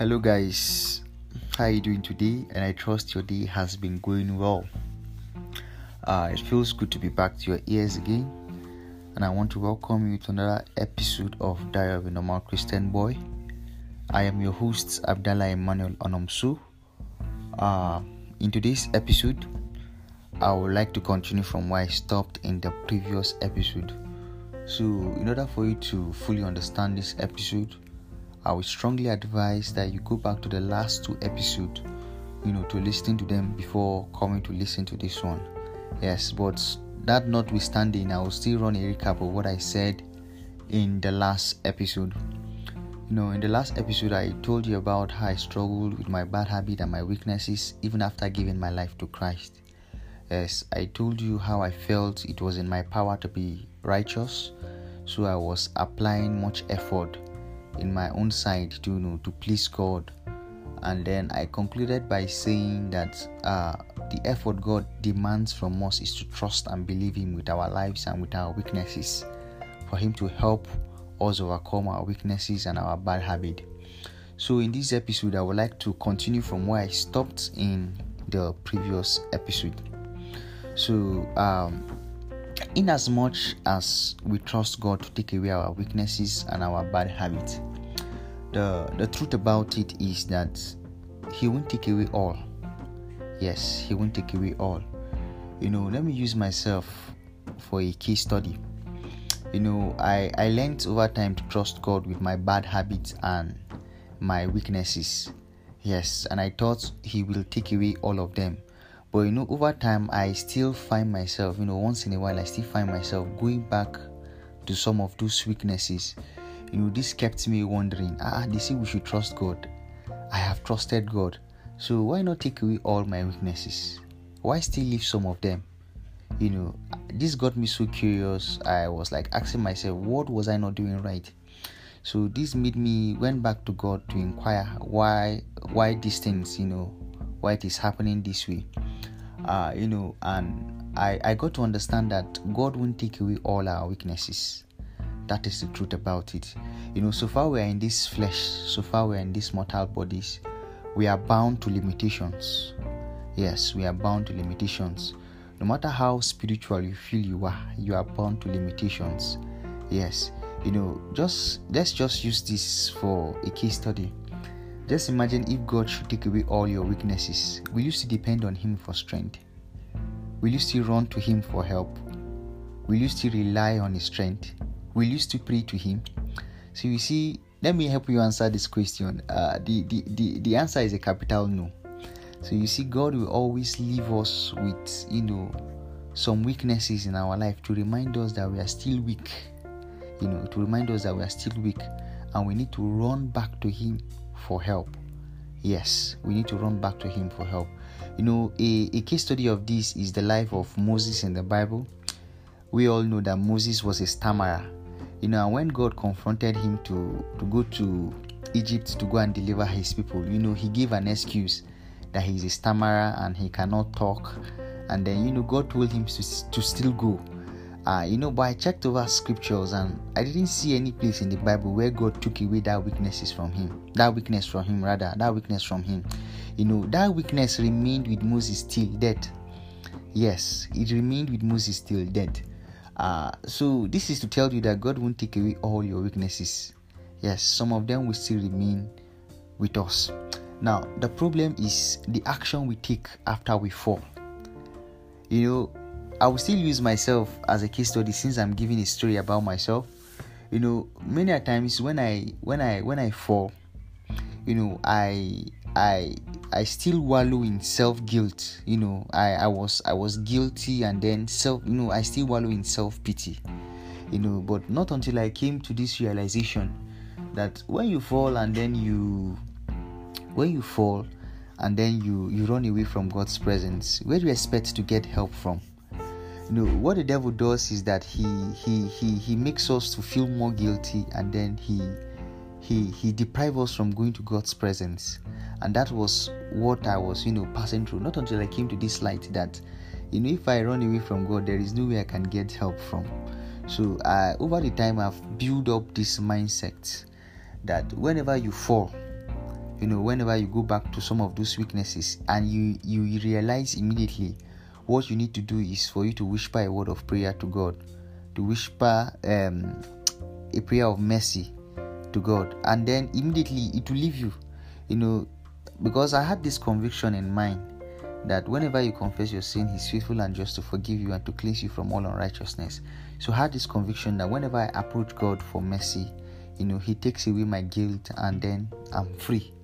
Hello guys, how are you doing today? And I trust your day has been going well. It feels good to be back to your ears again, and I want to welcome you to another episode of Diary of a Normal Christian Boy. I am your host, Abdallah Emmanuel Onomsu. In today's episode, I would like to continue from where I stopped in the previous episode. So, in order for you to fully understand this episode, I would strongly advise that you go back to the last two episodes, to listen to them before coming to listen to this one. Yes, but that notwithstanding, I will still run a recap of what I said in the last episode. In the last episode, I told you about how I struggled with my bad habit and my weaknesses even after giving my life to Christ. Yes, I told you how I felt it was in my power to be righteous, so I was applying much effort in my own side to please God. And then I concluded by saying that the effort God demands from us is to trust and believe Him with our lives and with our weaknesses, for Him to help us overcome our weaknesses and our bad habit. So in this episode, I would like to continue from where I stopped in the previous episode. So in as much as we trust God to take away our weaknesses and our bad habits, the truth about it is that He won't take away all. Yes, He won't take away all. Let me use myself for a case study. I learned over time to trust God with my bad habits and my weaknesses. Yes, and I thought He will take away all of them. But over time, I still find myself, once in a while, I still find myself going back to some of those weaknesses. This kept me wondering, they say we should trust God. I have trusted God, so why not take away all my weaknesses? Why still leave some of them? This got me so curious. I was like asking myself, what was I not doing right? So this made me went back to God to inquire why these things, why it is happening this way. And I got to understand that God won't take away all our weaknesses. That is the truth about it. So far we are in this flesh, so far we are in these mortal bodies, we are bound to limitations. Yes, we are bound to limitations. No matter how spiritual you feel you are bound to limitations. Yes, let's just use this for a case study. Just imagine if God should take away all your weaknesses. Will you still depend on Him for strength? Will you still run to Him for help? Will you still rely on His strength? Will you still pray to Him? So you see, let me help you answer this question. The answer is a capital no. So you see, God will always leave us with, some weaknesses in our life to remind us that we are still weak. To remind us that we are still weak, and we need to run back to Him for help. Yes, we need to run back to Him for help. A case study of this is the life of Moses in the Bible. We all know that Moses was a stammerer. And when God confronted him to go to Egypt to go and deliver His people, He gave an excuse that he's a stammerer and he cannot talk. And then, God told him to still go. But I checked over scriptures and I didn't see any place in the Bible where God took away that weakness from him. That weakness remained with Moses till death. Yes, it remained with Moses till death. So this is to tell you that God won't take away all your weaknesses. Yes, some of them will still remain with us. Now, the problem is the action we take after we fall. I will still use myself as a case study since I'm giving a story about myself. Many a times when I fall, I still wallow in self-guilt. I was guilty, and then I still wallow in self-pity. But not until I came to this realization that when you fall and then you run away from God's presence, where do you expect to get help from? What the devil does is that he makes us to feel more guilty, and then he deprives us from going to God's presence. And that was what I was passing through. Not until I came to this light that if I run away from God, there is no way I can get help from. So over the time, I've built up this mindset that whenever you fall, whenever you go back to some of those weaknesses and you realize immediately, what you need to do is for you to whisper a word of prayer to God, to whisper a prayer of mercy to God, and then immediately it will leave you, because I had this conviction in mind that whenever you confess your sin, He's faithful and just to forgive you and to cleanse you from all unrighteousness. So I had this conviction that whenever I approach God for mercy, He takes away my guilt, and then I'm free.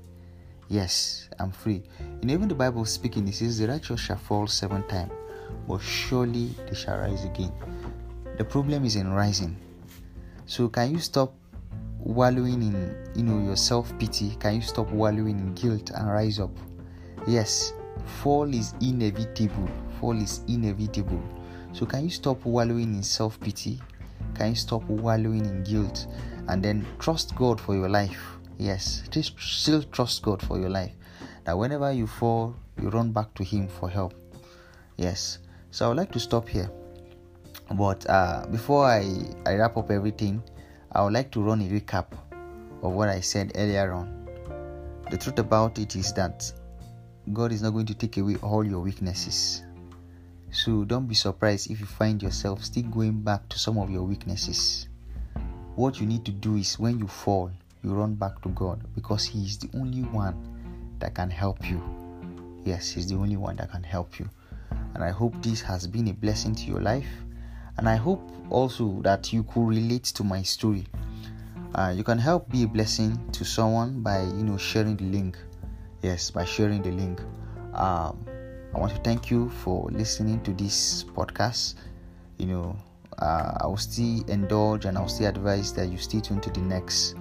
Yes, I'm free. And even the Bible speaking, it says, the righteous shall fall 7 times, but surely they shall rise again. The problem is in rising. So can you stop wallowing in, your self-pity? Can you stop wallowing in guilt and rise up? Yes, fall is inevitable. Fall is inevitable. So can you stop wallowing in self-pity? Can you stop wallowing in guilt? And then trust God for your life. Yes, just still trust God for your life. That whenever you fall, you run back to Him for help. Yes. So I would like to stop here. But before I wrap up everything, I would like to run a recap of what I said earlier on. The truth about it is that God is not going to take away all your weaknesses. So don't be surprised if you find yourself still going back to some of your weaknesses. What you need to do is when you fall, you run back to God, because He is the only one that can help you. Yes, He's the only one that can help you. And I hope this has been a blessing to your life. And I hope also that you could relate to my story. You can help be a blessing to someone by, sharing the link. Yes, by sharing the link. I want to thank you for listening to this podcast. I will still indulge and I will still advise that you stay tuned to the next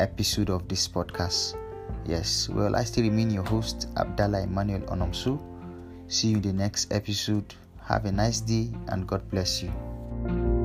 episode of this podcast. Yes, well, I still remain your host, Abdallah Emmanuel Onomsu. See you in the next episode. Have a nice day and God bless you.